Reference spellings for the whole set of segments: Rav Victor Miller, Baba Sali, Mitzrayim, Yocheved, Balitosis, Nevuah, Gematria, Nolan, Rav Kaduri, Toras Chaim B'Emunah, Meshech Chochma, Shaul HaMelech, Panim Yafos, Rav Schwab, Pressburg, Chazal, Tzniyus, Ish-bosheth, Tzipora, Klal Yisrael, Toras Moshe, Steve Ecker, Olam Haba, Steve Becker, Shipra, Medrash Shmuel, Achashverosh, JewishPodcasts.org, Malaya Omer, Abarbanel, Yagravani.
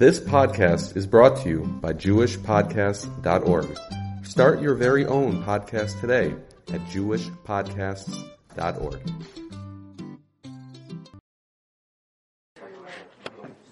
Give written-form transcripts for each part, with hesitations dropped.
This podcast is brought to you by JewishPodcasts.org. Start your very own podcast today at JewishPodcasts.org.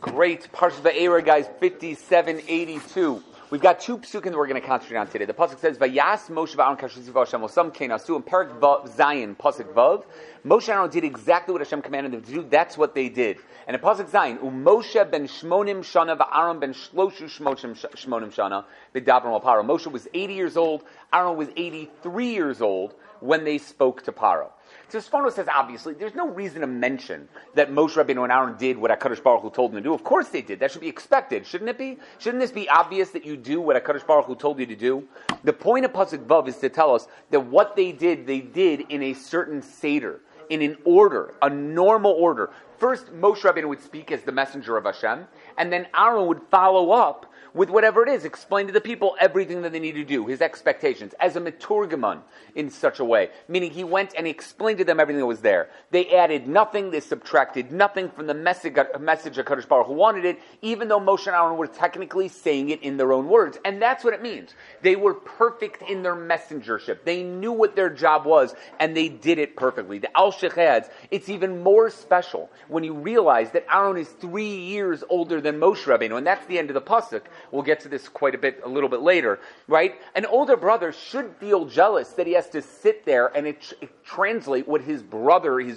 Great. Parshas Vayera, guys, 5782. We've got two psukim that we're going to concentrate on today. The pasuk says, "Vayas Moshe v'Aaron kashrutzivu Hashem osam kein asu." And Parak Zion, pasuk vav, Moshe and Aaron did exactly what Hashem commanded them to do. That's what they did. And in pasuk Zion, "Umoshe ben shmonim shana v'Aaron ben shloshu shmonim shana b'daberu Paro." Moshe was 80 years old. Aaron was 83 years old when they spoke to Paro. So Sforno says, obviously, there's no reason to mention that Moshe Rabbeinu and Aaron did what HaKadosh Baruch Hu told them to do. Of course they did. That should be expected. Shouldn't it be? Shouldn't this be obvious that you do what HaKadosh Baruch Hu told you to do? The point of Pasuk Vav is to tell us that what they did in a certain seder, in an order, a normal order. First, Moshe Rabbeinu would speak as the messenger of Hashem, and then Aaron would follow up with whatever it is, explain to the people everything that they need to do, his expectations, as a meturgamon in such a way. Meaning he went and explained to them everything that was there. They added nothing, they subtracted nothing from the message HaKadosh Baruch Hu wanted it, even though Moshe and Aaron were technically saying it in their own words. And that's what it means. They were perfect in their messengership. They knew what their job was, and they did it perfectly. The Alshech adds, it's even more special when you realize that Aaron is 3 years older than Moshe Rabbeinu, and that's the end of the pasuk. We'll get to this a little bit later, right? An older brother should feel jealous that he has to sit there and translate what his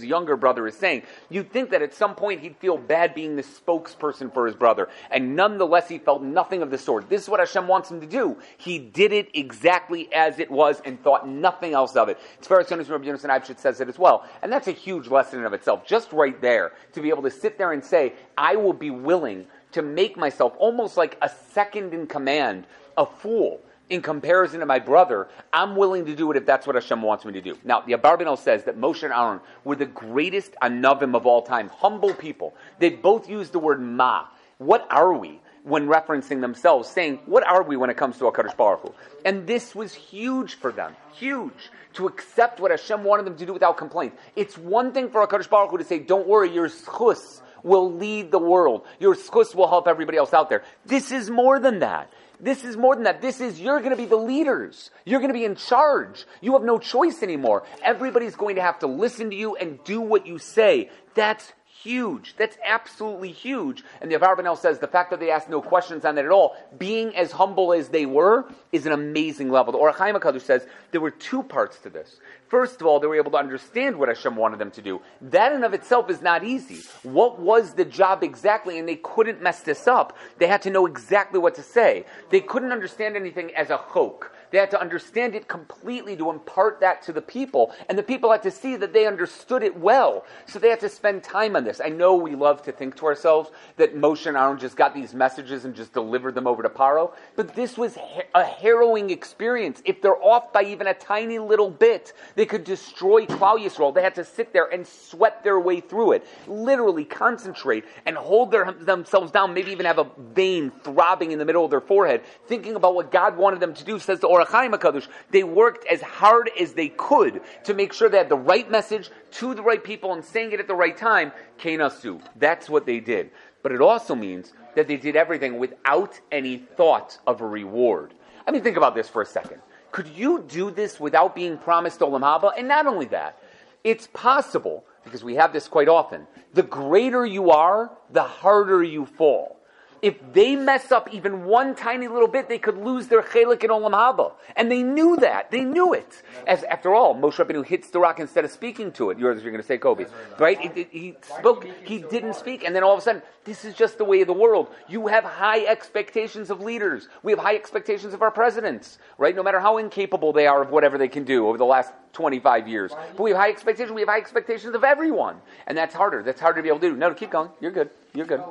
younger brother is saying. You'd think that at some point he'd feel bad being the spokesperson for his brother, and nonetheless he felt nothing of the sort. This is what Hashem wants him to do. He did it exactly as it was and thought nothing else of it. It's very soon as Rabbi Yonasan Eibshitz says it as well, and that's a huge lesson in of itself, just right there, to be able to sit there and say, I will be willing to make myself almost like a second in command, a fool, in comparison to my brother. I'm willing to do it if that's what Hashem wants me to do. Now, the Abarbanel says that Moshe and Aaron were the greatest anavim of all time, humble people. They both used the word ma. What are we? When referencing themselves, saying, what are we when it comes to HaKadosh Baruch Hu? And this was huge for them, huge, to accept what Hashem wanted them to do without complaint. It's one thing for HaKadosh Baruch Hu to say, don't worry, your schus will lead the world. Your schus will help everybody else out there. This is more than that. This is more than that. This is, you're going to be the leaders. You're going to be in charge. You have no choice anymore. Everybody's going to have to listen to you and do what you say. That's huge. That's absolutely huge. And the Abarbanel says the fact that they asked no questions on that at all, being as humble as they were, is an amazing level. The Or Haim HaKadosh says there were two parts to this. First of all, they were able to understand what Hashem wanted them to do. That in of itself is not easy. What was the job exactly? And they couldn't mess this up. They had to know exactly what to say. They couldn't understand anything as a joke. They had to understand it completely to impart that to the people. And the people had to see that they understood it well. So they had to spend time on this. I know we love to think to ourselves that Moshe and Aaron just got these messages and just delivered them over to Paro. But this was a harrowing experience. If they're off by even a tiny little bit, they could destroy Klal Yisrael. They had to sit there and sweat their way through it. Literally concentrate and hold themselves down. Maybe even have a vein throbbing in the middle of their forehead. Thinking about what God wanted them to do, says the Or Haim HaKadosh. They worked as hard as they could to make sure they had the right message to the right people and saying it at the right time. Kenasu. That's what they did. But it also means that they did everything without any thought of a reward. I mean, think about this for a second. Could you do this without being promised Olam Haba? And not only that, it's possible, because we have this quite often, the greater you are, the harder you fall. If they mess up even one tiny little bit, they could lose their chelik in Olam Haba. And they knew that. They knew it. As, after all, Moshe Rabbeinu hits the rock instead of speaking to it. You're going to say, Kobe. Right? He spoke. He didn't speak. And then all of a sudden, this is just the way of the world. You have high expectations of leaders. We have high expectations of our presidents. Right? No matter how incapable they are of whatever they can do over the last 25 years. But we have high expectations. We have high expectations of everyone. And that's harder. That's harder to be able to do. No, keep going. You're good. You're good.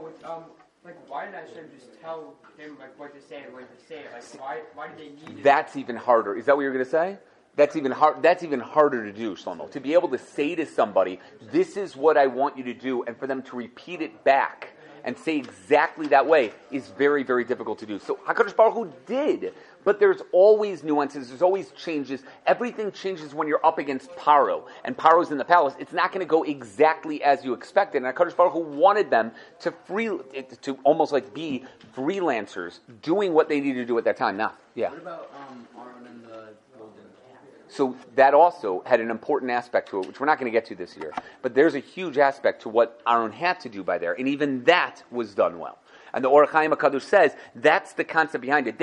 Why did Hashem just tell him what to say and when to say it? Why did they need it? That's even harder. Is that what you were going to say? That's even harder to do, Shlomo. To be able to say to somebody, this is what I want you to do, and for them to repeat it back. and say exactly that way is very, very difficult to do. So HaKadosh Baruch Hu did, but there's always nuances, there's always changes. Everything changes when you're up against Paro, and Paro's in the palace. It's not going to go exactly as you expected, and HaKadosh Baruch Hu wanted them to almost like be freelancers, doing what they needed to do at that time. Now, yeah. What about Aaron and the golden? So that also had an important aspect to it, which we're not going to get to this year. But there's a huge aspect to what Aaron had to do by there, and even that was done well. And the Or Haim HaKadosh says that's the concept behind it.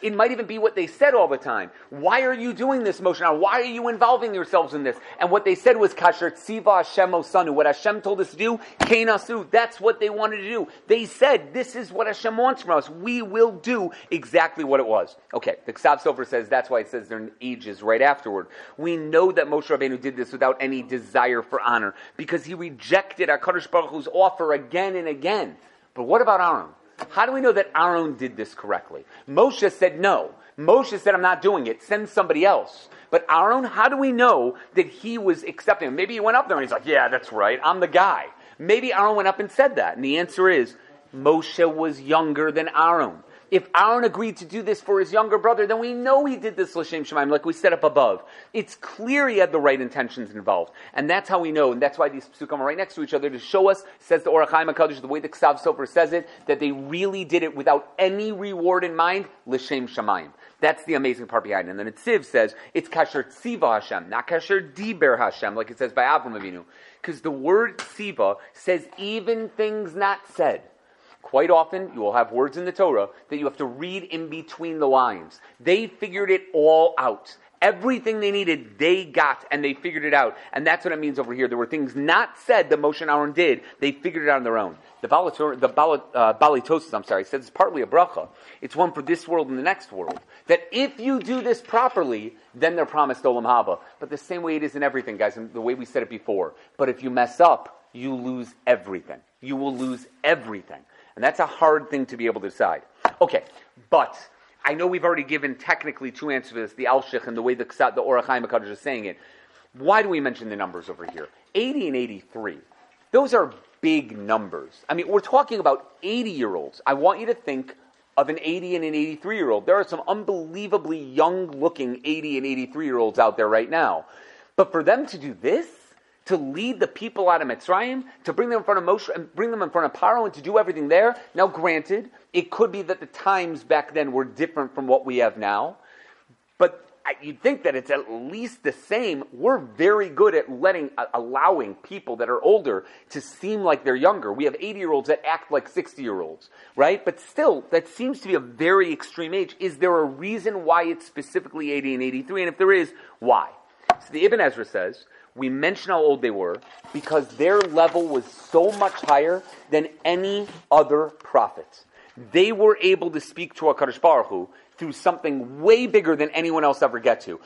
It might even be what they said all the time. Why are you doing this, Moshe? Now, why are you involving yourselves in this? And what they said was Kasher Tziva Hashem Osanu. What Hashem told us to do, Kain Asu. That's what they wanted to do. They said this is what Hashem wants from us. We will do exactly what it was. Okay, the Ksav Sofer says that's why it says they're in ages right afterward. We know that Moshe Rabbeinu did this without any desire for honor because he rejected HaKadosh Baruch Hu's offer again and again. But what about Aaron? How do we know that Aaron did this correctly? Moshe said no. Moshe said, I'm not doing it. Send somebody else. But Aaron, how do we know that he was accepting him? Maybe he went up there and he's like, yeah, that's right. I'm the guy. Maybe Aaron went up and said that. And the answer is, Moshe was younger than Aaron. If Aaron agreed to do this for his younger brother, then we know he did this L'Shem Shemaim, like we said up above. It's clear he had the right intentions involved. And that's how we know, and that's why these psukim are right next to each other to show us, says the Or Haim HaKadosh, the way the Ksav Sofer says it, that they really did it without any reward in mind, L'Shem Shemaim. That's the amazing part behind it. And then Tziv says, it's Kasher Tziva Hashem, not Kasher Diber Hashem, like it says by Avraham Avinu. Because the word Tziva says even things not said. Quite often, you will have words in the Torah that you have to read in between the lines. They figured it all out. Everything they needed, they got, and they figured it out. And that's what it means over here. There were things not said that Moshe and Aaron did. They figured it out on their own. The Balitosis says it's partly a bracha. It's one for this world and the next world. That if you do this properly, then they're promised Olam Haba. But the same way it is in everything, guys, and the way we said it before. But if you mess up, you lose everything. You will lose everything. And that's a hard thing to be able to decide. Okay, but I know we've already given technically two answers to this, the Alshech and the way the Or Haim HaKadosh is saying it. Why do we mention the numbers over here? 80 and 83. Those are big numbers. I mean, we're talking about 80-year-olds. I want you to think of an 80 and an 83-year-old. There are some unbelievably young-looking 80 and 83-year-olds out there right now. But for them to do this, to lead the people out of Mitzrayim, to bring them in front of Moshe, and bring them in front of Paro, and to do everything there. Now, granted, it could be that the times back then were different from what we have now, but you'd think that it's at least the same. We're very good at allowing people that are older to seem like they're younger. We have 80-year-olds that act like 60-year-olds, right? But still, that seems to be a very extreme age. Is there a reason why it's specifically 80 and 83? And if there is, why? So the Ibn Ezra says, we mention how old they were because their level was so much higher than any other prophet. They were able to speak to HaKadosh Baruch Hu through something way bigger than anyone else ever got to.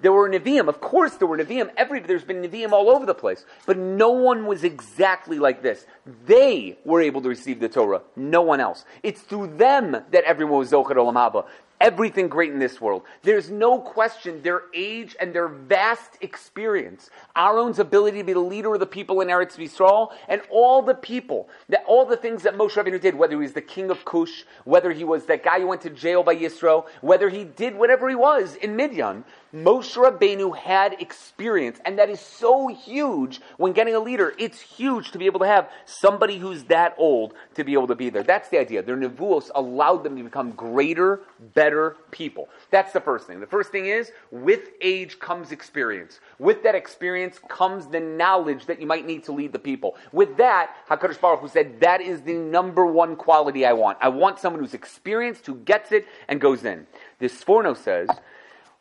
There were Nevi'im. Of course there were Nevi'im. There's been Nevi'im all over the place. But no one was exactly like this. They were able to receive the Torah. No one else. It's through them that everyone was Zochar Olam Haba. Everything great in this world. There's no question their age and their vast experience. Aaron's ability to be the leader of the people in Eretz Yisrael and all the people, that all the things that Moshe Rabbeinu did, whether he was the king of Cush, whether he was that guy who went to jail by Yisro, whether he did whatever he was in Midian, Moshe Rabbeinu had experience, and that is so huge when getting a leader. It's huge to be able to have somebody who's that old to be able to be there. That's the idea. Their nevuos allowed them to become greater, better people. That's the first thing. The first thing is, with age comes experience. With that experience comes the knowledge that you might need to lead the people. With that, HaKadosh Baruch Hu said, that is the number one quality I want. I want someone who's experienced, who gets it, and goes in. This Sforno says,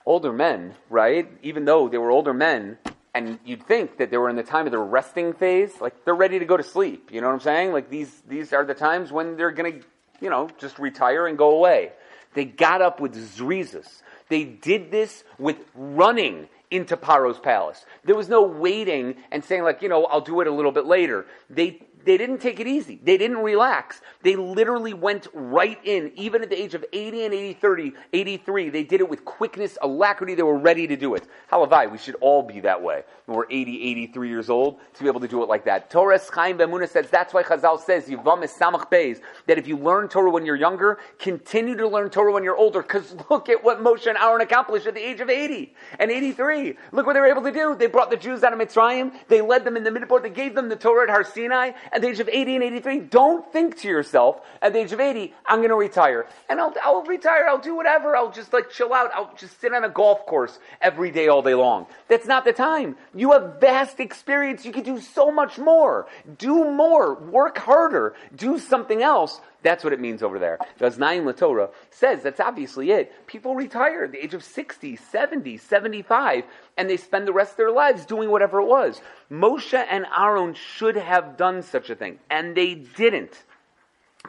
older men, right? Even though they were older men, and you'd think that they were in the time of their resting phase, like they're ready to go to sleep. You know what I'm saying? Like these are the times when they're going to, just retire and go away. They got up with zrizas. They did this with running into Paro's palace. There was no waiting and saying I'll do it a little bit later. They They didn't take it easy. They didn't relax. They literally went right in. Even at the age of 80 and 83, they did it with quickness, alacrity. They were ready to do it. Halavai, we should all be that way when we're 80, 83 years old, to be able to do it like that. Toras Chaim B'Emunah says, that's why Chazal says, Yivam es Samach Beis, that if you learn Torah when you're younger, continue to learn Torah when you're older, because look at what Moshe and Aaron accomplished at the age of 80 and 83. Look what they were able to do. They brought the Jews out of Mitzrayim. They led them in the Midbar. They gave them the Torah at Har Sinai. At the age of 80 and 83, don't think to yourself, at the age of 80, I'm going to retire. And I'll retire, I'll do whatever, I'll just like chill out, I'll just sit on a golf course every day, all day long. That's not the time. You have vast experience, you can do so much more. Do more, work harder, do something else. That's what it means over there. The Aznayim Latorah says that's obviously it. People retire at the age of 60, 70, 75, and they spend the rest of their lives doing whatever it was. Moshe and Aaron should have done such a thing, and they didn't.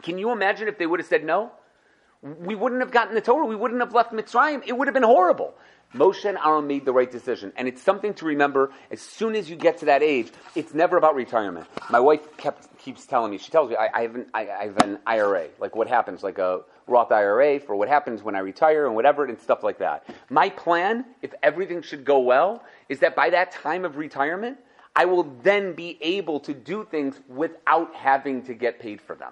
Can you imagine if they would have said no? We wouldn't have gotten the Torah. We wouldn't have left Mitzrayim. It would have been horrible. Moshe and Aaron made the right decision. And it's something to remember as soon as you get to that age. It's never about retirement. My wife keeps telling me, she tells me, I have an IRA. Like what happens, like a Roth IRA for what happens when I retire and whatever and stuff like that. My plan, if everything should go well, is that by that time of retirement, I will then be able to do things without having to get paid for them.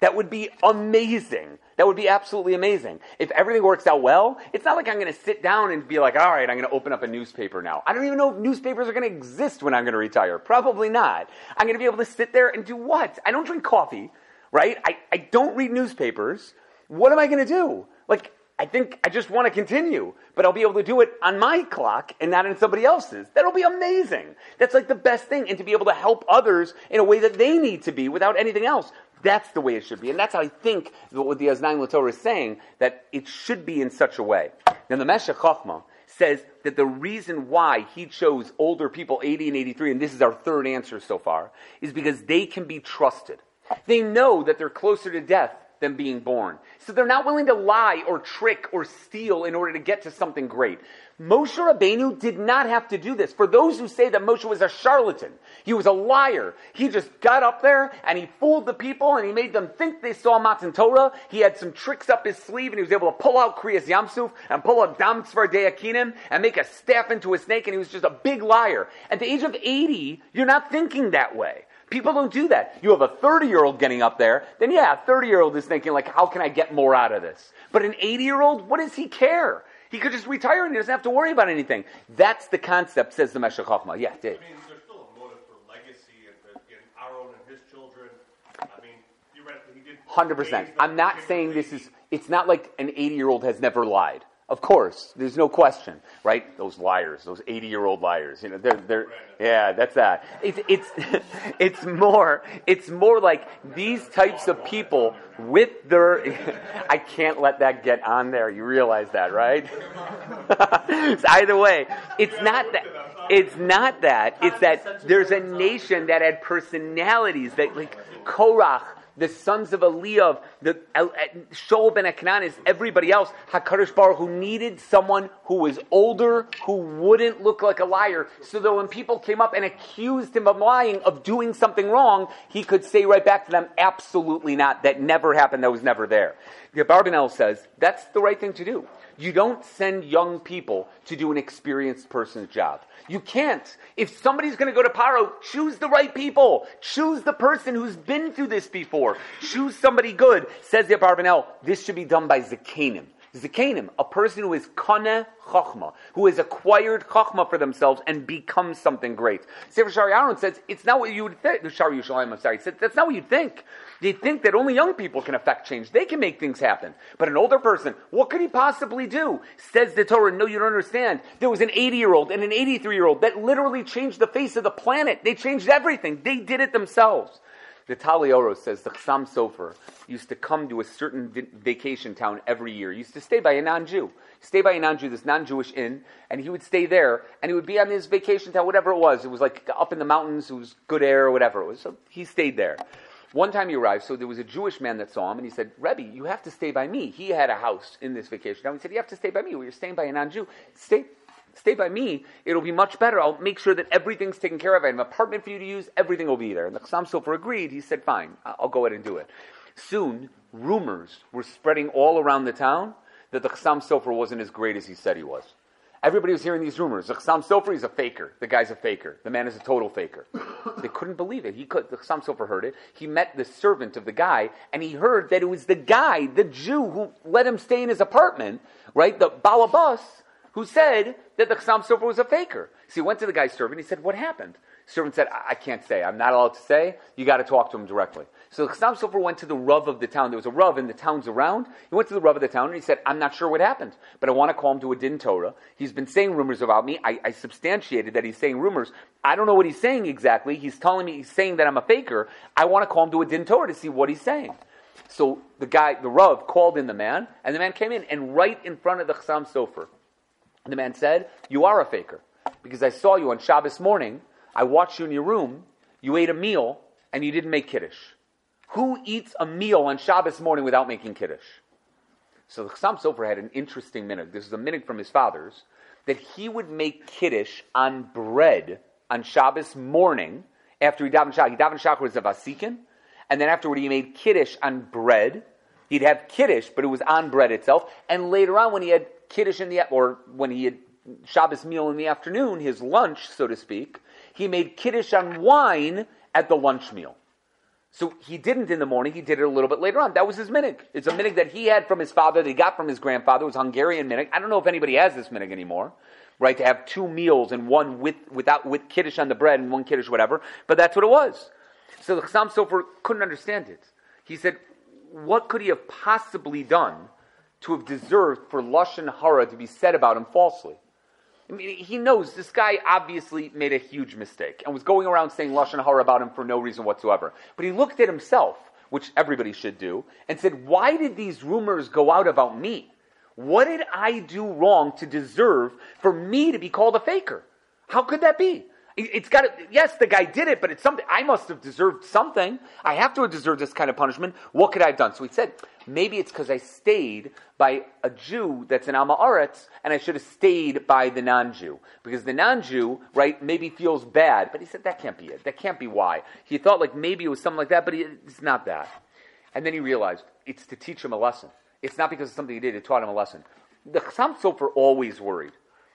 That would be amazing. That would be absolutely amazing. If everything works out well, it's not like I'm going to sit down and be like, all right, I'm going to open up a newspaper now. I don't even know if newspapers are going to exist when I'm going to retire. Probably not. I'm going to be able to sit there and do what? I don't drink coffee, right? I don't read newspapers. What am I going to do? Like, I think I just want to continue, but I'll be able to do it on my clock and not on somebody else's. That'll be amazing. That's like the best thing, and to be able to help others in a way that they need to be without anything else. That's the way it should be. And that's how I think what the Aznayim Latorah is saying, that it should be in such a way. Now the Meshech Chochma says that the reason why he chose older people, 80 and 83, and this is our third answer so far, is because they can be trusted. They know that they're closer to death than being born. So they're not willing to lie or trick or steal in order to get to something great. Moshe Rabbeinu did not have to do this. For those who say that Moshe was a charlatan, he was a liar. He just got up there and he fooled the people and he made them think they saw Matan Torah. He had some tricks up his sleeve and he was able to pull out Kriyas Yamsuf and pull out Dam Tzvardei Akinim and make a staff into a snake, and he was just a big liar. At the age of 80, you're not thinking that way. People don't do that. You have a 30-year-old getting up there, then yeah, a 30-year-old is thinking like, how can I get more out of this? But an 80-year-old, what does he care? He could just retire and he doesn't have to worry about anything. That's the concept, says the Meshech Chochma. Yeah, Dave. I mean, there's still a motive for legacy and Aaron and his children. I mean, theoretically, he did... 100%. I'm not saying this is... It's not like an 80-year-old has never lied. Of course, there's no question, right? Those liars, those 80-year-old liars, you know, they're, yeah, that's that. It's more like these types of people with their, I can't let that get on there. You realize that, right? So either way, it's not that. It's that there's a nation that had personalities that, like Korach, the sons of Eliav, the Shob and Aknanis, everybody else, HaKadosh Baruch Hu needed someone who was older, who wouldn't look like a liar, so that when people came up and accused him of lying, of doing something wrong, he could say right back to them, absolutely not, that never happened, that was never there. The Abarbanel says, that's the right thing to do. You don't send young people to do an experienced person's job. You can't. If somebody's going to go to Paro, choose the right people. Choose the person who's been through this before. Choose somebody good. Says the Abarbanel, this should be done by Zakanim. Zakanim, a person who is Kaneh Chochma, who has acquired Chochma for themselves and becomes something great. Sefer Shari Aron says, it's not what you would think. Shari Yerushalayim, I'm sorry, said, that's not what you'd think. They think that only young people can affect change. They can make things happen. But an older person, what could he possibly do? Says the Torah, no, you don't understand. There was an 80-year-old and an 83-year-old that literally changed the face of the planet. They changed everything. They did it themselves. The Talioro says the Chasam Sofer used to come to a certain vacation town every year. He used to stay by a non-Jew. Stay by a non-Jew, this non-Jewish inn, and he would stay there, and he would be on his vacation town, whatever it was. It was like up in the mountains, it was good air or whatever it was. So he stayed there. One time he arrived, so there was a Jewish man that saw him, and he said, Rebbe, you have to stay by me. He had a house in this vacation town. He said, you have to stay by me. Well, you're staying by a non-Jew. Stay. Stay by me, it'll be much better. I'll make sure that everything's taken care of. I have an apartment for you to use. Everything will be there. And the Chasam Sofer agreed. He said, fine, I'll go ahead and do it. Soon, rumors were spreading all around the town that the Chasam Sofer wasn't as great as he said he was. Everybody was hearing these rumors. The Chasam Sofer, he's a faker. The guy's a faker. The man is a total faker. They couldn't believe it. The Chasam Sofer heard it. He met the servant of the guy, and he heard that it was the guy, the Jew, who let him stay in his apartment, right? The Balabas, who said that the Chasam Sofer was a faker. So he went to the guy's servant. He said, what happened? The servant said, I can't say. I'm not allowed to say. You got to talk to him directly. So the Chasam Sofer went to the Rav of the town. There was a Rav in the towns around. He went to the Rav of the town and he said, I'm not sure what happened, but I want to call him to a din Torah. He's been saying rumors about me. I substantiated that he's saying rumors. I don't know what he's saying exactly. He's saying that I'm a faker. I want to call him to a din Torah to see what he's saying. So the guy, the Rav, called in the man, and the man came in, and right in front of the Chasam Sofer, the man said, you are a faker, because I saw you on Shabbos morning. I watched you in your room. You ate a meal, and you didn't make Kiddush. Who eats a meal on Shabbos morning without making Kiddush? So the Chasam Sofer had an interesting minhag. This is a minhag from his fathers, that he would make Kiddush on bread on Shabbos morning after he davened Shachar. He davened Shachar as a vasikin, and then afterward he made Kiddush on bread. He'd have Kiddush, but it was on bread itself. And later on, when he had Kiddush when he had Shabbos meal in the afternoon, his lunch, so to speak, he made Kiddush on wine at the lunch meal. So he didn't in the morning, he did it a little bit later on. That was his minhag. It's a minhag that he had from his father, that he got from his grandfather. It was a Hungarian minhag. I don't know if anybody has this minhag anymore, right? To have two meals and one with Kiddush on the bread and one Kiddush whatever, but that's what it was. So the Chasam Sofer couldn't understand it. He said, what could he have possibly done to have deserved for Lashon Hara to be said about him falsely? I mean, he knows this guy obviously made a huge mistake and was going around saying Lashon Hara about him for no reason whatsoever. But he looked at himself, which everybody should do, and said, why did these rumors go out about me? What did I do wrong to deserve for me to be called a faker? How could that be? Yes, the guy did it, but it's something. I must have deserved something. I have to have deserved this kind of punishment. What could I have done? So he said, maybe it's because I stayed by a Jew that's an Ama Aretz, and I should have stayed by the non-Jew. Because the non-Jew, right, maybe feels bad. But he said, that can't be it. That can't be why. He thought like maybe it was something like that, but it's not that. And then he realized it's to teach him a lesson. It's not because of something he did. It taught him a lesson. The Chasam Sofer always worried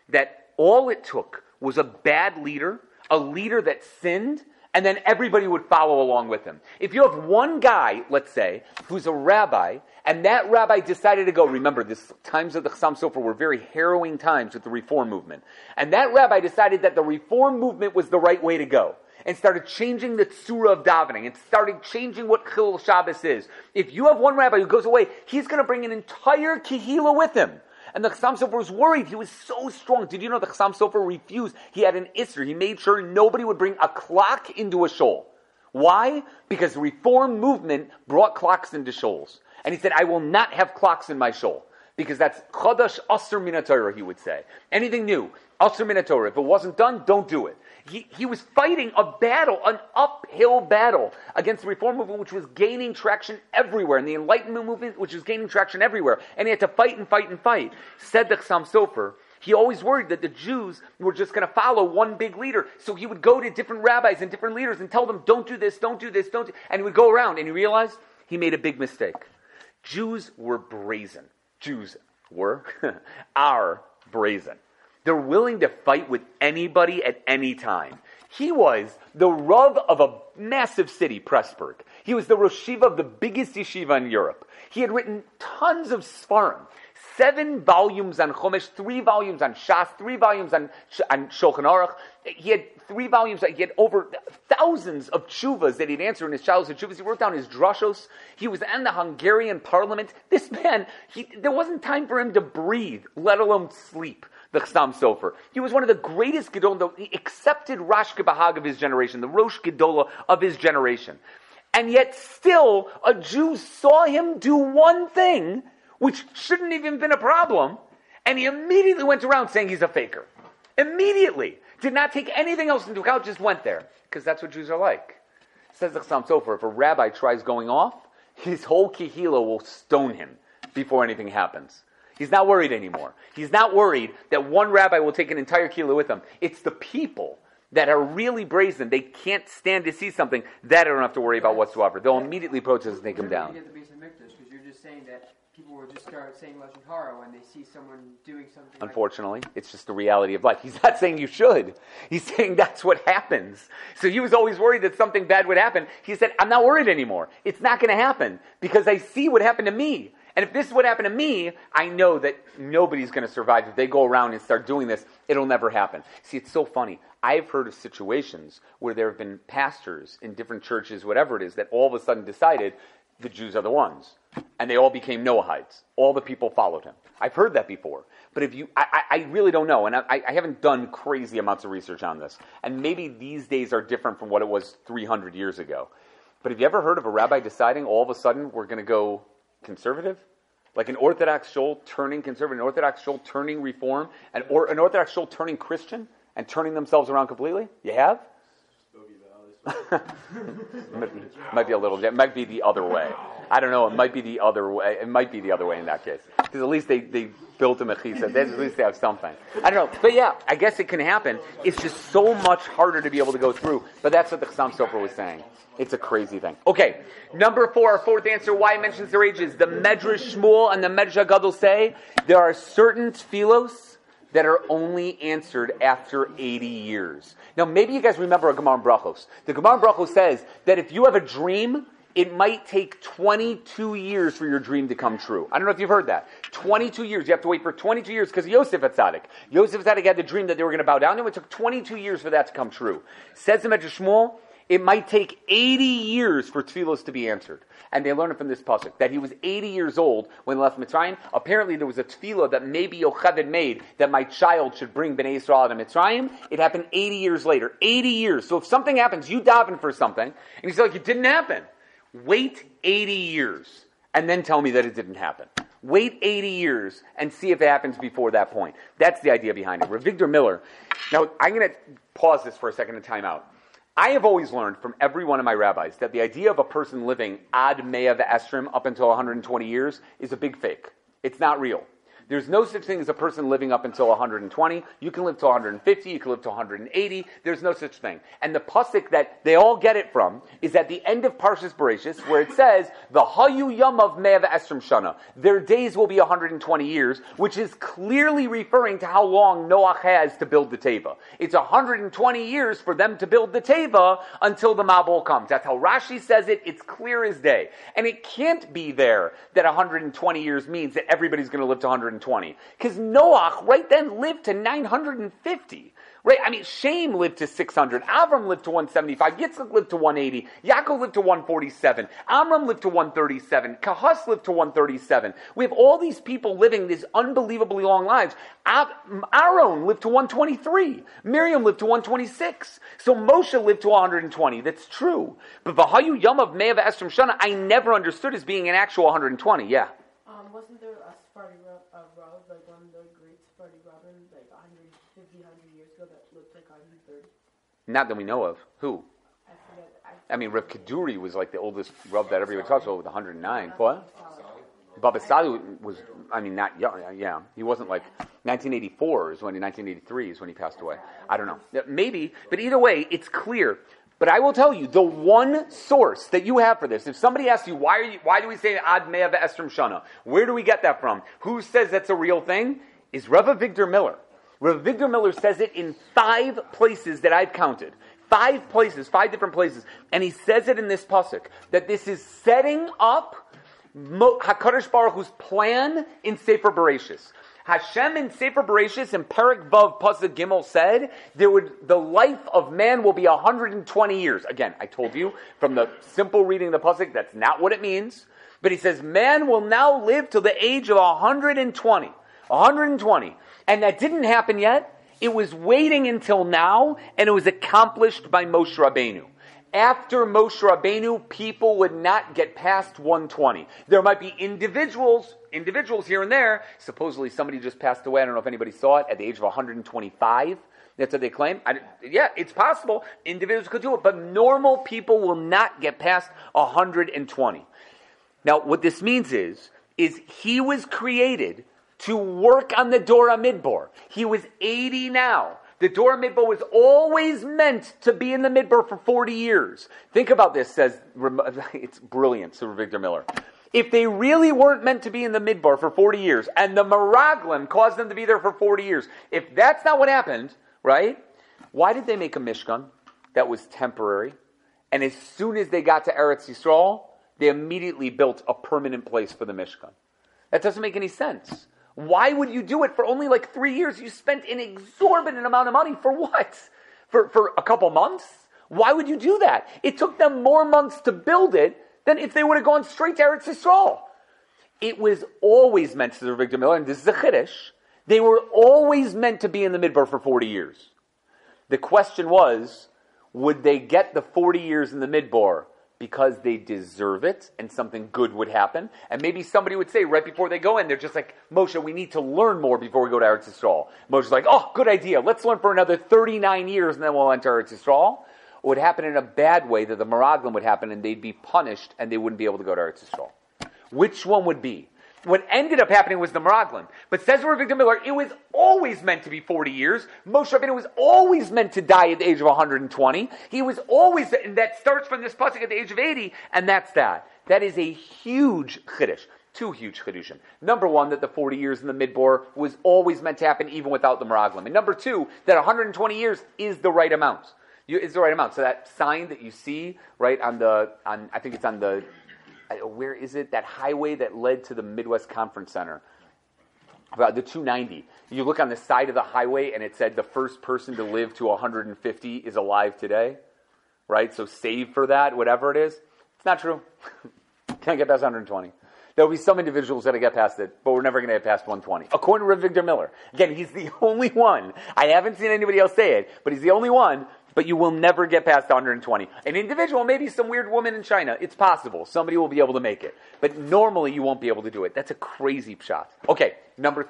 that all it took was a bad leader, a leader that sinned, and then everybody would follow along with him. If you have one guy, let's say, who's a rabbi, and that rabbi decided to go, remember, the times of the Chasam Sofer were very harrowing times with the reform movement, and that rabbi decided that the reform movement was the right way to go, and started changing the tzura of davening, and started changing what Chilul Shabbos is. If you have one rabbi who goes away, he's going to bring an entire kehillah with him. And the Chasam Sofer was worried. He was so strong. Did you know the Chasam Sofer refused? He had an isser. He made sure nobody would bring a clock into a shul. Why? Because the reform movement brought clocks into shuls. And he said, I will not have clocks in my shul. Because that's chadash asr min haTorah, he would say. Anything new, asr min haTorah. If it wasn't done, don't do it. He was fighting a battle, an uphill battle against the reform movement, which was gaining traction everywhere, and the Enlightenment movement, which was gaining traction everywhere. And he had to fight and fight and fight. Said the Chasam Sofer, he always worried that the Jews were just going to follow one big leader. So he would go to different rabbis and different leaders and tell them, don't do this, don't do this, don't do... And he would go around, and he realized he made a big mistake. Jews were brazen. Are brazen. They're willing to fight with anybody at any time. He was the Rav of a massive city, Pressburg. He was the Rosh Yeshiva of the biggest yeshiva in Europe. He had written tons of Sfarim. 7 volumes on Chumash, 3 volumes on Shas, 3 volumes on Shulchan Aruch. He had 3 volumes, he had over thousands of tshuvas that he'd answer in his childhood tshuvas. He wrote down his drushos. He was in the Hungarian parliament. This man, there wasn't time for him to breathe, let alone sleep. The Chasam Sofer. He was one of the greatest Gedolim. He accepted Rosh Gebahag of his generation, the Rosh Gedola of his generation. And yet still, a Jew saw him do one thing, which shouldn't even have been a problem, and he immediately went around saying he's a faker. Immediately. Did not take anything else into account, just went there. Because that's what Jews are like. Says the Chasam Sofer, if a rabbi tries going off, his whole kehillah will stone him before anything happens. He's not worried anymore. He's not worried that one rabbi will take an entire kilo with him. It's the people that are really brazen. They can't stand to see something that I don't have to worry about whatsoever. They'll immediately protest and take him down. Because you're just saying that people will just start saying lashon hara when they see someone doing something. Unfortunately, like it's just the reality of life. He's not saying you should. He's saying that's what happens. So he was always worried that something bad would happen. He said, I'm not worried anymore. It's not going to happen because I see what happened to me. And if this is what happened to me, I know that nobody's going to survive. If they go around and start doing this, it'll never happen. See, it's so funny. I've heard of situations where there have been pastors in different churches, whatever it is, that all of a sudden decided the Jews are the ones. And they all became Noahites. All the people followed him. I've heard that before. But if you, I really don't know. And I haven't done crazy amounts of research on this. And maybe these days are different from what it was 300 years ago. But have you ever heard of a rabbi deciding all of a sudden we're going to go conservative? Like an Orthodox shul turning conservative, an Orthodox shul turning reform, or an Orthodox shul turning Christian and turning themselves around completely? You have? Might be the other way. I don't know. It might be the other way. It might be the other way in that case, because at least they built a mechisa. At least they have something. I don't know, but yeah, I guess it can happen. It's just so much harder to be able to go through. But that's what the Chasam Sofer was saying. It's a crazy thing. Okay, number four, our fourth answer. Why it mentions their ages? The Medrash Shmuel and the Medrash Gadol say there are certain tfilos that are only answered after 80 years. Now, maybe you guys remember a Gemara in Brachos. The Gemara in Brachos says that if you have a dream, it might take 22 years for your dream to come true. I don't know if you've heard that. 22 years. You have to wait for 22 years because of Yosef HaTzadik. Yosef HaTzadik had the dream that they were going to bow down to him. It took 22 years for that to come true. Says the Medrash Shmuel, it might take 80 years for tefillos to be answered. And they learn it from this pasuk, that he was 80 years old when he left Mitzrayim. Apparently there was a tefillah that maybe Yocheved made, that my child should bring Bnei Yisrael out of Mitzrayim. It happened 80 years later. 80 years. So if something happens, you daven for something, and he's like, it didn't happen. Wait 80 years, and then tell me that it didn't happen. Wait 80 years and see if it happens before that point. That's the idea behind it. Rav Victor Miller. Now, I'm going to pause this for a second and time out. I have always learned from every one of my rabbis that the idea of a person living ad mea v'esrim up until 120 years is a big fake. It's not real. There's no such thing as a person living up until 120. You can live to 150. You can live to 180. There's no such thing. And the pasuk that they all get it from is at the end of Parshas Bereishis, where it says, the hayu yamav mea v'esrim shana. Their days will be 120 years, which is clearly referring to how long Noach has to build the Teva. It's 120 years for them to build the Teva until the Mabul comes. That's how Rashi says it. It's clear as day. And it can't be there that 120 years means that everybody's going to live to 120, because Noach right then lived to 950. Right? I mean, Shem lived to 600. Avram lived to 175. Yitzchak lived to 180. Yaakov lived to 147. Amram lived to 137. Kahus lived to 137. We have all these people living these unbelievably long lives. Aaron lived to 123. Miriam lived to 126. So Moshe lived to 120. That's true. But Vahayu Yamav Me'ev Esrim Shana, I never understood as being an actual 120. Yeah. Wasn't there a Sephardi Rav, like one of the great Sephardi Rabbim, like 150 years ago, that looked like 130? Not that we know of. Who? I mean, Rav Kaduri was like the oldest Rav that everybody talks about with 109. What? Baba Sali was, I mean, not young. Yeah, he wasn't like 1984 is when, 1983 is when he passed away. I don't know. Maybe, but either way, it's clear. But I will tell you, the one source that you have for this, if somebody asks you, why do we say Ad Mea V'Esrim Shana? Where do we get that from? Who says that's a real thing? Is Rav Victor Miller. Rav Victor Miller says it in 5 places that I've counted. 5 different places. And he says it in this pasuk, that this is setting up HaKadosh Baruch Hu's plan in Sefer Bereshis. Hashem in Sefer Bereshis and Perek Vav Pasuk Gimel said the life of man will be 120 years. Again, I told you from the simple reading of the pasuk that's not what it means. But he says man will now live till the age of 120. 120. And that didn't happen yet. It was waiting until now, and it was accomplished by Moshe Rabbeinu. After Moshe Rabbeinu, people would not get past 120. There might be individuals here and there. Supposedly somebody just passed away. I don't know if anybody saw it, at the age of 125. That's what they claim. Yeah, it's possible. Individuals could do it. But normal people will not get past 120. Now, what this means is he was created to work on the Dor HaMidbar. He was 80 now. The Dor HaMidbar was always meant to be in the Midbar for 40 years. Think about this, says, it's brilliant, Rav Victor Miller. If they really weren't meant to be in the Midbar for 40 years, and the Meraglim caused them to be there for 40 years, if that's not what happened, right? Why did they make a Mishkan that was temporary? And as soon as they got to Eretz Yisrael, they immediately built a permanent place for the Mishkan. That doesn't make any sense. Why would you do it for only like 3 years? You spent an exorbitant amount of money for what? For a couple months? Why would you do that? It took them more months to build it than if they would have gone straight to Eretz Yisrael. It was always meant, says Rav Victor Miller, and this is a Chiddush, they were always meant to be in the Midbar for 40 years. The question was, would they get the 40 years in the Midbar because they deserve it and something good would happen? And maybe somebody would say right before they go in, they're just like, Moshe, we need to learn more before we go to Eretz Yisrael. Moshe's like, oh, good idea. Let's learn for another 39 years and then we'll enter Eretz Yisrael. It would happen in a bad way that the Meraglim would happen and they'd be punished and they wouldn't be able to go to Eretz Yisrael. Which one would be? What ended up happening was the Meraglim. But says Rav Victor Miller, it was always meant to be 40 years. Moshe Rabbeinu was always meant to die at the age of 120. He was always, and that starts from this pasuk at the age of 80, and that's that. That is a huge chiddush. Two huge chidushim. Number one, that the 40 years in the Midbar was always meant to happen even without the Meraglim. And number two, that 120 years is the right amount. Is the right amount. So that sign that you see, right, on I think it's on the... where is it? That highway that led to the Midwest Conference Center, about the 290. You look on the side of the highway, and it said the first person to live to 150 is alive today, right? So save for that, whatever it is. It's not true. Can't get past 120. There'll be some individuals that'll get past it, but we're never going to get past 120. According to Rav Victor Miller, again, he's the only one. I haven't seen anybody else say it, but he's the only one. But you will never get past 120. An individual, maybe some weird woman in China, it's possible. Somebody will be able to make it. But normally you won't be able to do it. That's a crazy pshat. Okay, number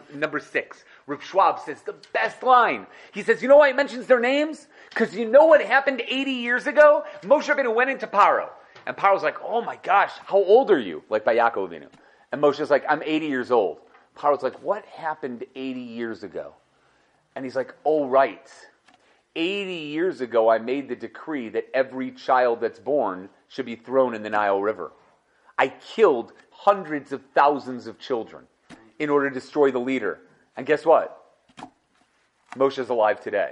six. Rav Schwab says the best line. He says, you know why it mentions their names? Because you know what happened 80 years ago? Moshe Rabbeinu went into Paro. And Paro's like, oh my gosh, how old are you? Like by Yaakov Avinu. And Moshe's like, I'm 80 years old. Paro's like, what happened 80 years ago? And he's like, oh right. 80 years ago, I made the decree that every child that's born should be thrown in the Nile River. I killed hundreds of thousands of children in order to destroy the leader. And guess what? Moshe's alive today.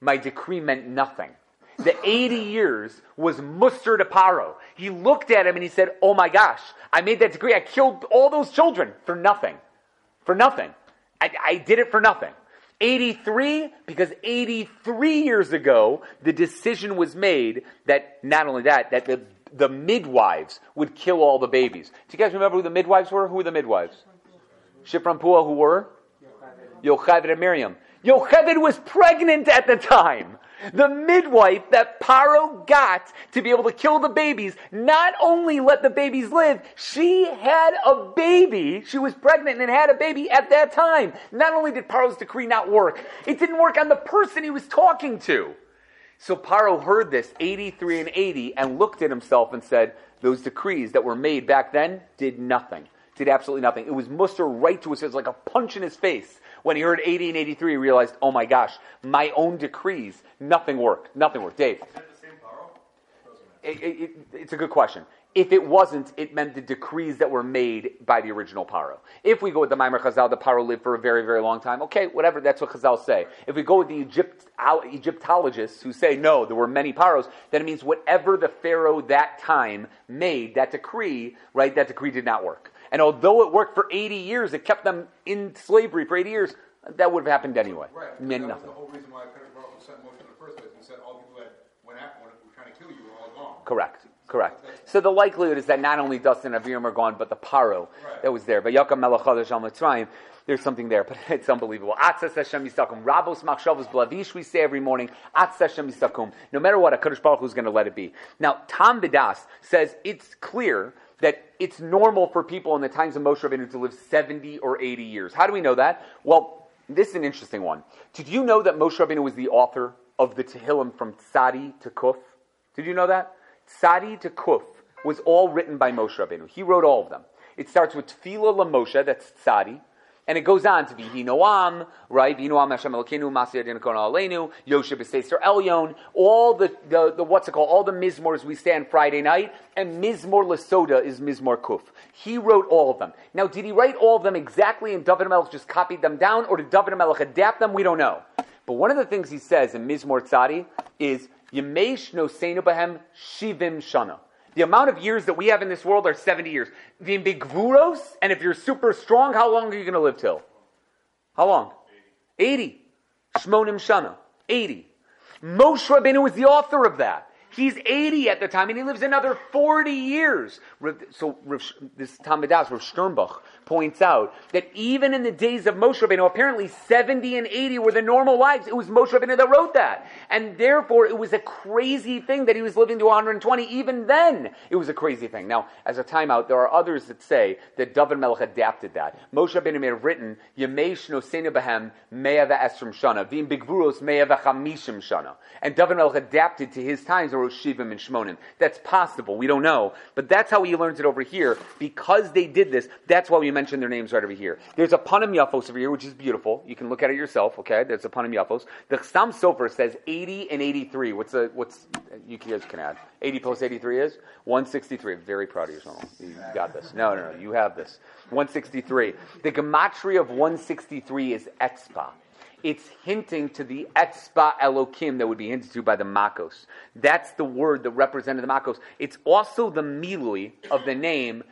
My decree meant nothing. The 80 years was muster to Paro. He looked at him and he said, oh my gosh, I made that decree. I killed all those children for nothing. For nothing. I did it for nothing. 83, because 83 years ago, the decision was made that, not only that, that the midwives would kill all the babies. Do you guys remember who the midwives were? Who were the midwives? Shipra and Pua, who were? Yocheved and Miriam. Yocheved was pregnant at the time. The midwife that Paro got to be able to kill the babies, not only let the babies live, she had a baby. She was pregnant and had a baby at that time. Not only did Paro's decree not work, it didn't work on the person he was talking to. So Paro heard this, 83 and 80, and looked at himself and said, those decrees that were made back then did nothing. Did absolutely nothing. It was muster right to us. It was like a punch in his face. When he heard 80 and 83, he realized, oh my gosh, my own decrees, nothing worked. Nothing worked. Dave. Is that the same Paro? It's a good question. If it wasn't, it meant the decrees that were made by the original Paro. If we go with the Maimer Chazal, the Paro lived for a very, very long time. Okay, whatever, that's what Chazal say. If we go with the Egyptologists who say, no, there were many Paros, then it means whatever the Pharaoh that time made, that decree, right, that decree did not work. And although it worked for 80 years, it kept them in slavery for 80 years, that would have happened anyway. Right. It meant nothing. That was the whole reason why I could have brought the motion in the first place and said all people that went after when were trying to kill you were all gone. Correct. So the likelihood is that not only Dustin and Aviram are gone, but the Paro that was there. But Yakam Melech Chodesh Al Mitzrayim, there's something there, but it's unbelievable. Atzas Hashem Yisakum. Rabos Machshavos Blavish, we say every morning. Atzas Hashem Yisakum. No matter what, HaKadosh Baruch Hu is going to let it be. Now, Tam Vidas says it's clear that it's normal for people in the times of Moshe Rabbeinu to live 70 or 80 years. How do we know that? Well, this is an interesting one. Did you know that Moshe Rabbeinu was the author of the Tehillim from Tzadi to Kuf? Did you know that? Tzadi to Kuf was all written by Moshe Rabbeinu. He wrote all of them. It starts with Tefillah LaMoshe, that's Tzadi. And it goes on to be Vinoam, right? Vinoam Hashem Elokeinu, Masir Din Kona Aleinu, Yosheb Eseister Elyon, all the what's it called, all the Mizmors we stand Friday night, and Mizmor Lesoda is Mizmor Kuf. He wrote all of them. Now, did he write all of them exactly and David HaMelech just copied them down, or did David HaMelech adapt them? We don't know. But one of the things he says in Mizmor Tzadi is, Yemei Shnoseinu Behem Shivim Shana. The amount of years that we have in this world are 70 years. The big vuros, and if you're super strong, how long are you going to live till? How long? 80. Shmonim Shana. 80. Moshe Rabbeinu was the author of that. He's 80 at the time, and he lives another 40 years. So this Tam Vidas, Rav Sternbach, points out that even in the days of Moshe Rabbeinu, apparently 70 and 80 were the normal lives. It was Moshe Rabbeinu that wrote that. And therefore, it was a crazy thing that he was living to 120. Even then, it was a crazy thing. Now, as a timeout, there are others that say that David Melech adapted that. Moshe Rabbeinu may have written, Yemei Shnoseinu Behem Mea Ve'esrim Shana, V'im Bigvuros Mea Ve'chamishim Shana. And David Melech adapted to his times, or Shivim and Shmonim. That's possible. We don't know. But that's how he learns it over here. Because they did this, that's why we mention their names right over here. There's a Panim Yafos over here, which is beautiful. You can look at it yourself, okay? There's a Panim Yafos. The Chasam Sofer says 80 and 83. What's you guys can add. 80 plus 83 is? 163. I'm very proud of yourself. You got this. No. You have this. 163. The Gematria of 163 is Etzpa. It's hinting to the Etzba Elokim that would be hinted to by the Makos. That's the word that represented the Makos. It's also the Milui of the name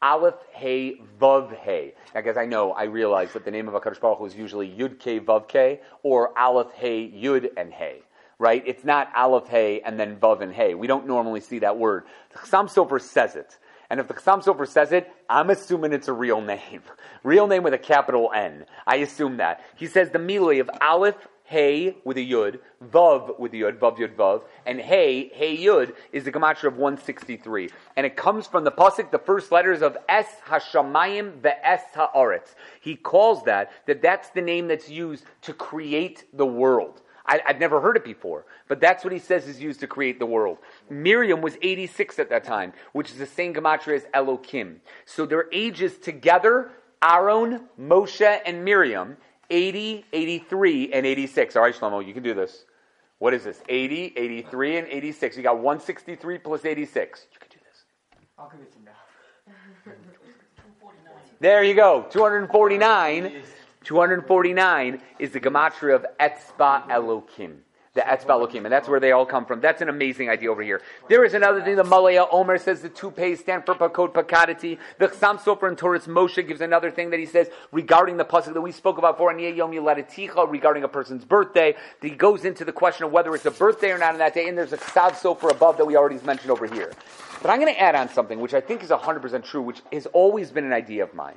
Aleph He Vav He. Now, guys, I realize that the name of HaKadosh Baruch Hu is usually Yud Ke Vav Ke or Aleph He Yud and He. Right? It's not Aleph He and then Vav and He. We don't normally see that word. The Chasam Sofer says it. And if the Chasam Sofer says it, I'm assuming it's a real name. Real name with a capital N. I assume that. He says the milui of Aleph, Hey with a Yud, Vav with a Yud, Vav Yud Vav, and Hey, Hey Yud is the gematria of 163. And it comes from the pasuk, the first letters of Es HaShamayim Ve'es HaAretz. He calls that that's the name that's used to create the world. I've never heard it before, but that's what he says is used to create the world. Miriam was 86 at that time, which is the same gematria as Elokim. So their ages together, Aaron, Moshe, and Miriam, 80, 83, and 86. All right, Shlomo, you can do this. What is this? 80, 83, and 86. You got 163 plus 86. You can do this. I'll give it to you now. There you go, 249. 249 is the gematria of Etzba Elokim. The Etzba Elokim, and that's where they all come from. That's an amazing idea over here. There is another thing, the Malaya Omer says the two pays stand for Pakot Pakadati. The Chasam Sofer and Toras Moshe gives another thing that he says regarding the pasuk that we spoke about for Aniyeh Yom Yiladitika, regarding a person's birthday. He goes into the question of whether it's a birthday or not on that day, and there's a Ksav Sofer above that we already mentioned over here. But I'm going to add on something, which I think is 100% true, which has always been an idea of mine.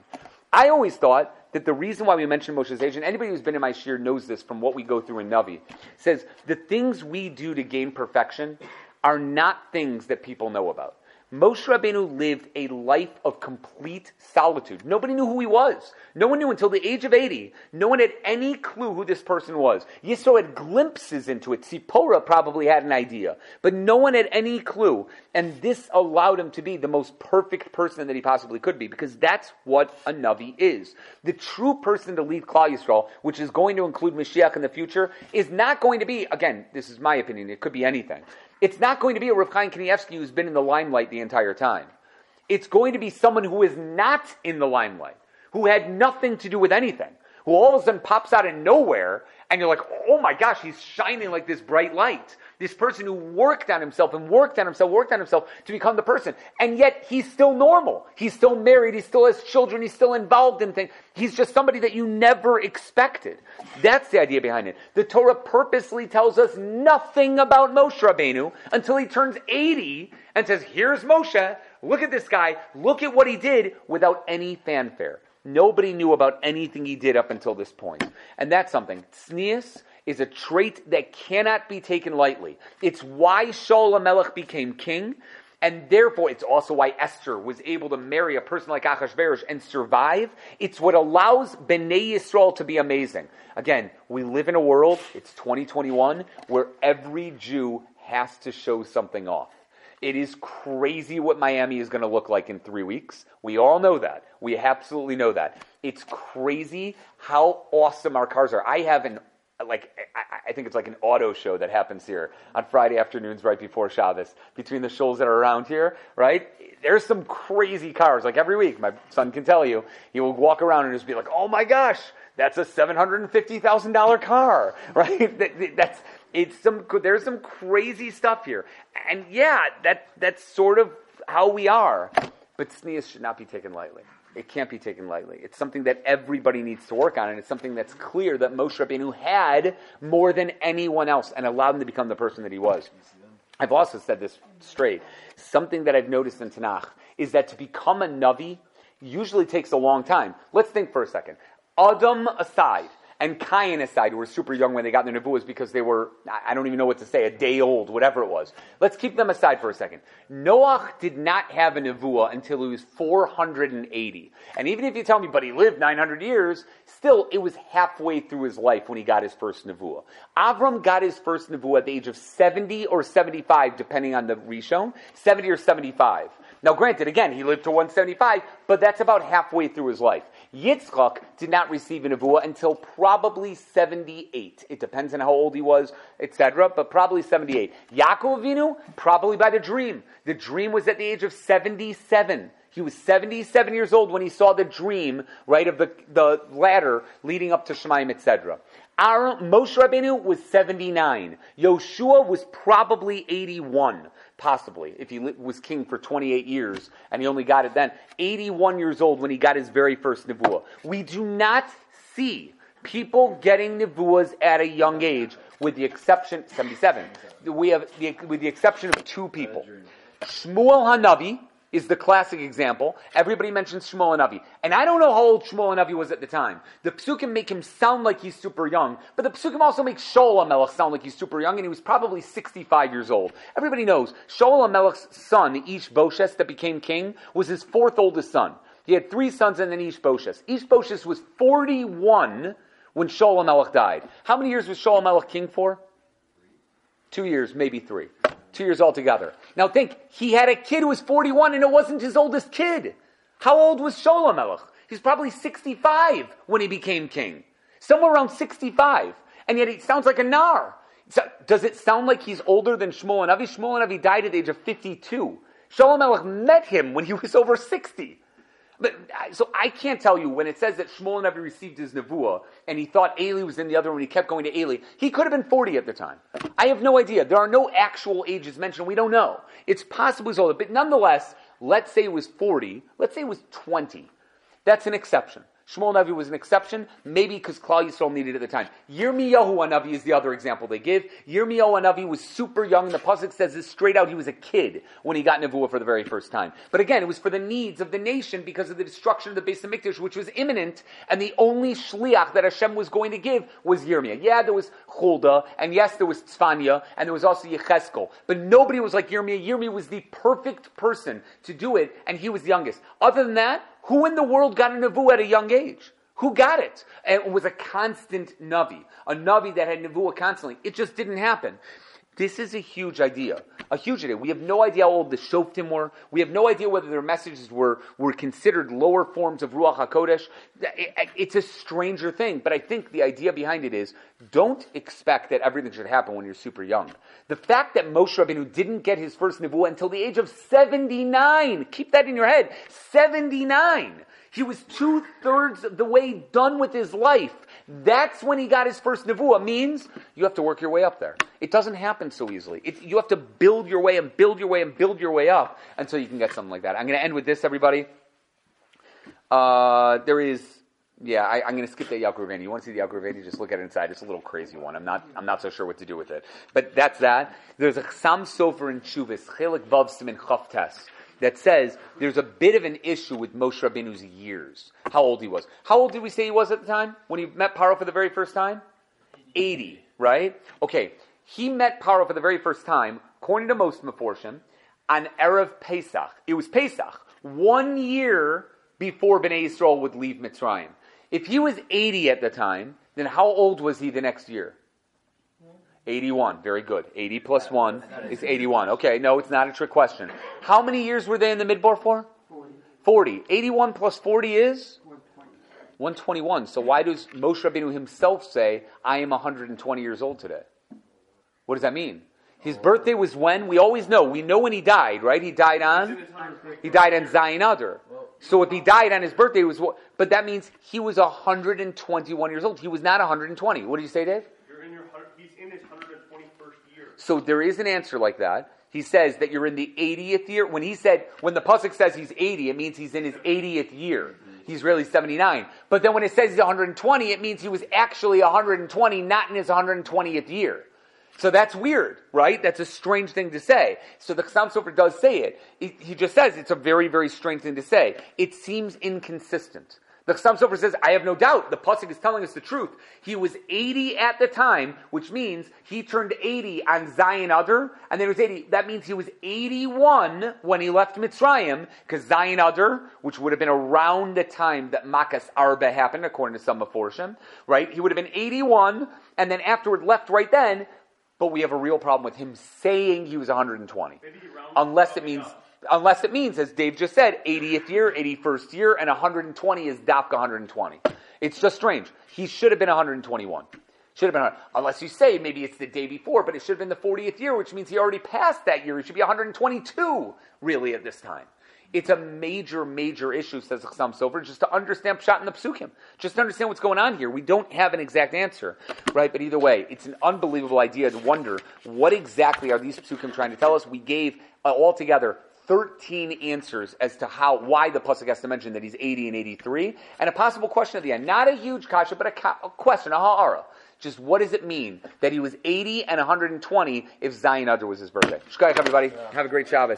I always thought that the reason why we mention Moshe's age, and anybody who's been in my shir knows this from what we go through in Navi, says the things we do to gain perfection are not things that people know about. Moshe Rabbeinu lived a life of complete solitude. Nobody knew who he was. No one knew until the age of 80. No one had any clue who this person was. Yisro had glimpses into it. Tzipora probably had an idea. But no one had any clue. And this allowed him to be the most perfect person that he possibly could be, because that's what a Navi is. The true person to lead Klal Yisrael, which is going to include Mashiach in the future, is not going to be, again, this is my opinion, it could be anything. It's not going to be a Rav Chaim Kanievsky who's been in the limelight the entire time. It's going to be someone who is not in the limelight, who had nothing to do with anything, who all of a sudden pops out of nowhere, and you're like, oh my gosh, he's shining like this bright light. This person who worked on himself and worked on himself to become the person. And yet he's still normal. He's still married. He still has children. He's still involved in things. He's just somebody that you never expected. That's the idea behind it. The Torah purposely tells us nothing about Moshe Rabbeinu until he turns 80 and says, here's Moshe. Look at this guy. Look at what he did, without any fanfare. Nobody knew about anything he did up until this point. And that's something. Tznius is a trait that cannot be taken lightly. It's why Shaul HaMelech became king, and therefore it's also why Esther was able to marry a person like Achashverosh and survive. It's what allows Bnei Yisrael to be amazing. Again, we live in a world, it's 2021, where every Jew has to show something off. It is crazy what Miami is going to look like in 3 weeks. We all know that. We absolutely know that. It's crazy how awesome our cars are. I have I think it's like an auto show that happens here on Friday afternoons right before Shabbos. Between the shows that are around here, right? There's some crazy cars. Like every week, my son can tell you, he will walk around and just be like, oh my gosh, that's a $750,000 car, right? There's some crazy stuff here. And yeah, that's sort of how we are. But sneeze should not be taken lightly. It can't be taken lightly. It's something that everybody needs to work on, and it's something that's clear that Moshe Rabbeinu had more than anyone else and allowed him to become the person that he was. I've also said this straight. Something that I've noticed in Tanakh is that to become a Navi usually takes a long time. Let's think for a second. Adam aside, and Cain aside, who were super young when they got their nevuahs because they were, I don't even know what to say, a day old, whatever it was. Let's keep them aside for a second. Noah did not have a nevuah until he was 480. And even if you tell me, but he lived 900 years, still, it was halfway through his life when he got his first nevuah. Avram got his first nevuah at the age of 70 or 75, depending on the Rishon, 70 or 75. Now granted, again, he lived to 175, but that's about halfway through his life. Yitzchak did not receive a nevuah until probably 78. It depends on how old he was, etc., but probably 78. Yaakov Avinu, probably by the dream. The dream was at the age of 77. He was 77 years old when he saw the dream, right, of the ladder leading up to Shemayim, etc. Moshe Rabbeinu was 79. Yoshua was probably 81. Possibly, if he was king for 28 years, and he only got it then, 81 years old when he got his very first nevuah. We do not see people getting nevuahs at a young age, with the exception, 77. With the exception of two people. Shmuel HaNavi is the classic example. Everybody mentions Shmuel HaNavi. And I don't know how old Shmuel HaNavi was at the time. The Psukim make him sound like he's super young, but the Psukim also make Shaul HaMelech sound like he's super young, and he was probably 65 years old. Everybody knows Shaul HaMelech's son, Ish-bosheth, that became king, was his fourth oldest son. He had three sons and then Ish-bosheth. Ish-bosheth was 41 when Shaul HaMelech died. How many years was Shaul HaMelech king for? 2 years, maybe three. 2 years altogether. Now think, he had a kid who was 41 and it wasn't his oldest kid. How old was Shaul HaMelech? He's probably 65 when he became king. Somewhere around 65. And yet it sounds like a nar. So, does it sound like he's older than Shmuel HaNavi? Shmuel HaNavi died at the age of 52. Shaul HaMelech met him when he was over 60. But, so I can't tell you, when it says that Shmuel HaNavi received his nevuah, and he thought Eli was in the other one, he kept going to Eli, he could have been 40 at the time. I have no idea. There are no actual ages mentioned. We don't know. It's possible he's older. But nonetheless, let's say it was 40. Let's say it was 20. That's an exception. Shmuel HaNavi was an exception, maybe because Klal Yisrael needed it at the time. Yirmiyahu HaNavi is the other example they give. Yirmiyahu HaNavi was super young. The Pasuk says this straight out. He was a kid when he got nevuah for the very first time. But again, it was for the needs of the nation because of the destruction of the Beis HaMikdash, which was imminent, and the only shliach that Hashem was going to give was Yirmiyahu. Yeah, there was Huldah, and yes, there was Tzfanya, and there was also Yecheskel. But nobody was like Yirmiyahu. Yirmiyahu was the perfect person to do it, and he was the youngest. Other than that, who in the world got a nevuah at a young age? Who got it? And it was a constant Navi. A Navi that had nevuah constantly. It just didn't happen. This is a huge idea. A huge idea. We have no idea how old the Shoftim were. We have no idea whether their messages were considered lower forms of Ruach HaKodesh. It's a stranger thing. But I think the idea behind it is, don't expect that everything should happen when you're super young. The fact that Moshe Rabbeinu didn't get his first nevuah until the age of 79. Keep that in your head. 79. He was 2/3 of the way done with his life. That's when he got his first nevuah. Means you have to work your way up there. It doesn't happen so easily. You have to build your way and build your way and build your way up until you can get something like that. I'm going to end with this, everybody. I'm going to skip that Yagravani. You want to see the Yagravani? Just look at it inside. It's a little crazy one. I'm not so sure what to do with it. But that's that. There's a Chasam Sofer in Tshuvas, Chelik Vav Siman Chaf Tes, that says there's a bit of an issue with Moshe Rabbeinu's years, how old he was. How old did we say he was at the time when he met Paro for the very first time? 80, right? Okay, he met Paro for the very first time, according to most Meforshim, on Erev Pesach. It was Pesach, 1 year before Bnei Yisrael would leave Mitzrayim. If he was 80 at the time, then how old was he the next year? 81. Very good. 80 plus 1 is 81. Okay, no, it's not a trick question. How many years were they in the Midbar for? 40. 81 plus 40 is? 121. So why does Moshe Rabbeinu himself say, I am 120 years old today? What does that mean? His birthday was when? We always know. We know when he died, right? He died on Zayin Adar. So if he died on his birthday, it was what? But that means he was 121 years old. He was not 120. What did you say, Dave? He's in his 121st year. So there is an answer like that. He says that you're in the 80th year. When the Pasuk says he's 80, it means he's in his 80th year. He's really 79. But then when it says he's 120, it means he was actually 120, not in his 120th year. So that's weird, right? That's a strange thing to say. So the Chasam Sofer does say it. He just says it's a very, very strange thing to say. It seems inconsistent. The Chasam Sofer says, I have no doubt. The Pasuk is telling us the truth. He was 80 at the time, which means he turned 80 on Zayin Adar, and then he was 80. That means he was 81 when he left Mitzrayim, because Zayin Adar, which would have been around the time that Makas Arba happened, according to some Meforshim, right? He would have been 81, and then afterward left right then. But we have a real problem with him saying he was 120. Unless it means, as Dave just said, 80th year, 81st year, and 120 is Dafka 120. It's just strange. He should have been 121. Should have been 100. Unless you say maybe it's the day before, but it should have been the 40th year, which means he already passed that year. He should be 122, really, at this time. It's a major, major issue, says Chasam Sofer, just to understand Pshat in the Pesukim. Just to understand what's going on here. We don't have an exact answer, right? But either way, it's an unbelievable idea to wonder what exactly are these Pesukim trying to tell us. We gave altogether 13 answers as to why the Pasuk has to mention that he's 80 and 83. And a possible question at the end. Not a huge kasha, but a question, a ha'ara. Just what does it mean that he was 80 and 120 if Zayin Adar was his birthday? Shkoyach, everybody. Yeah. Have a great Shabbos.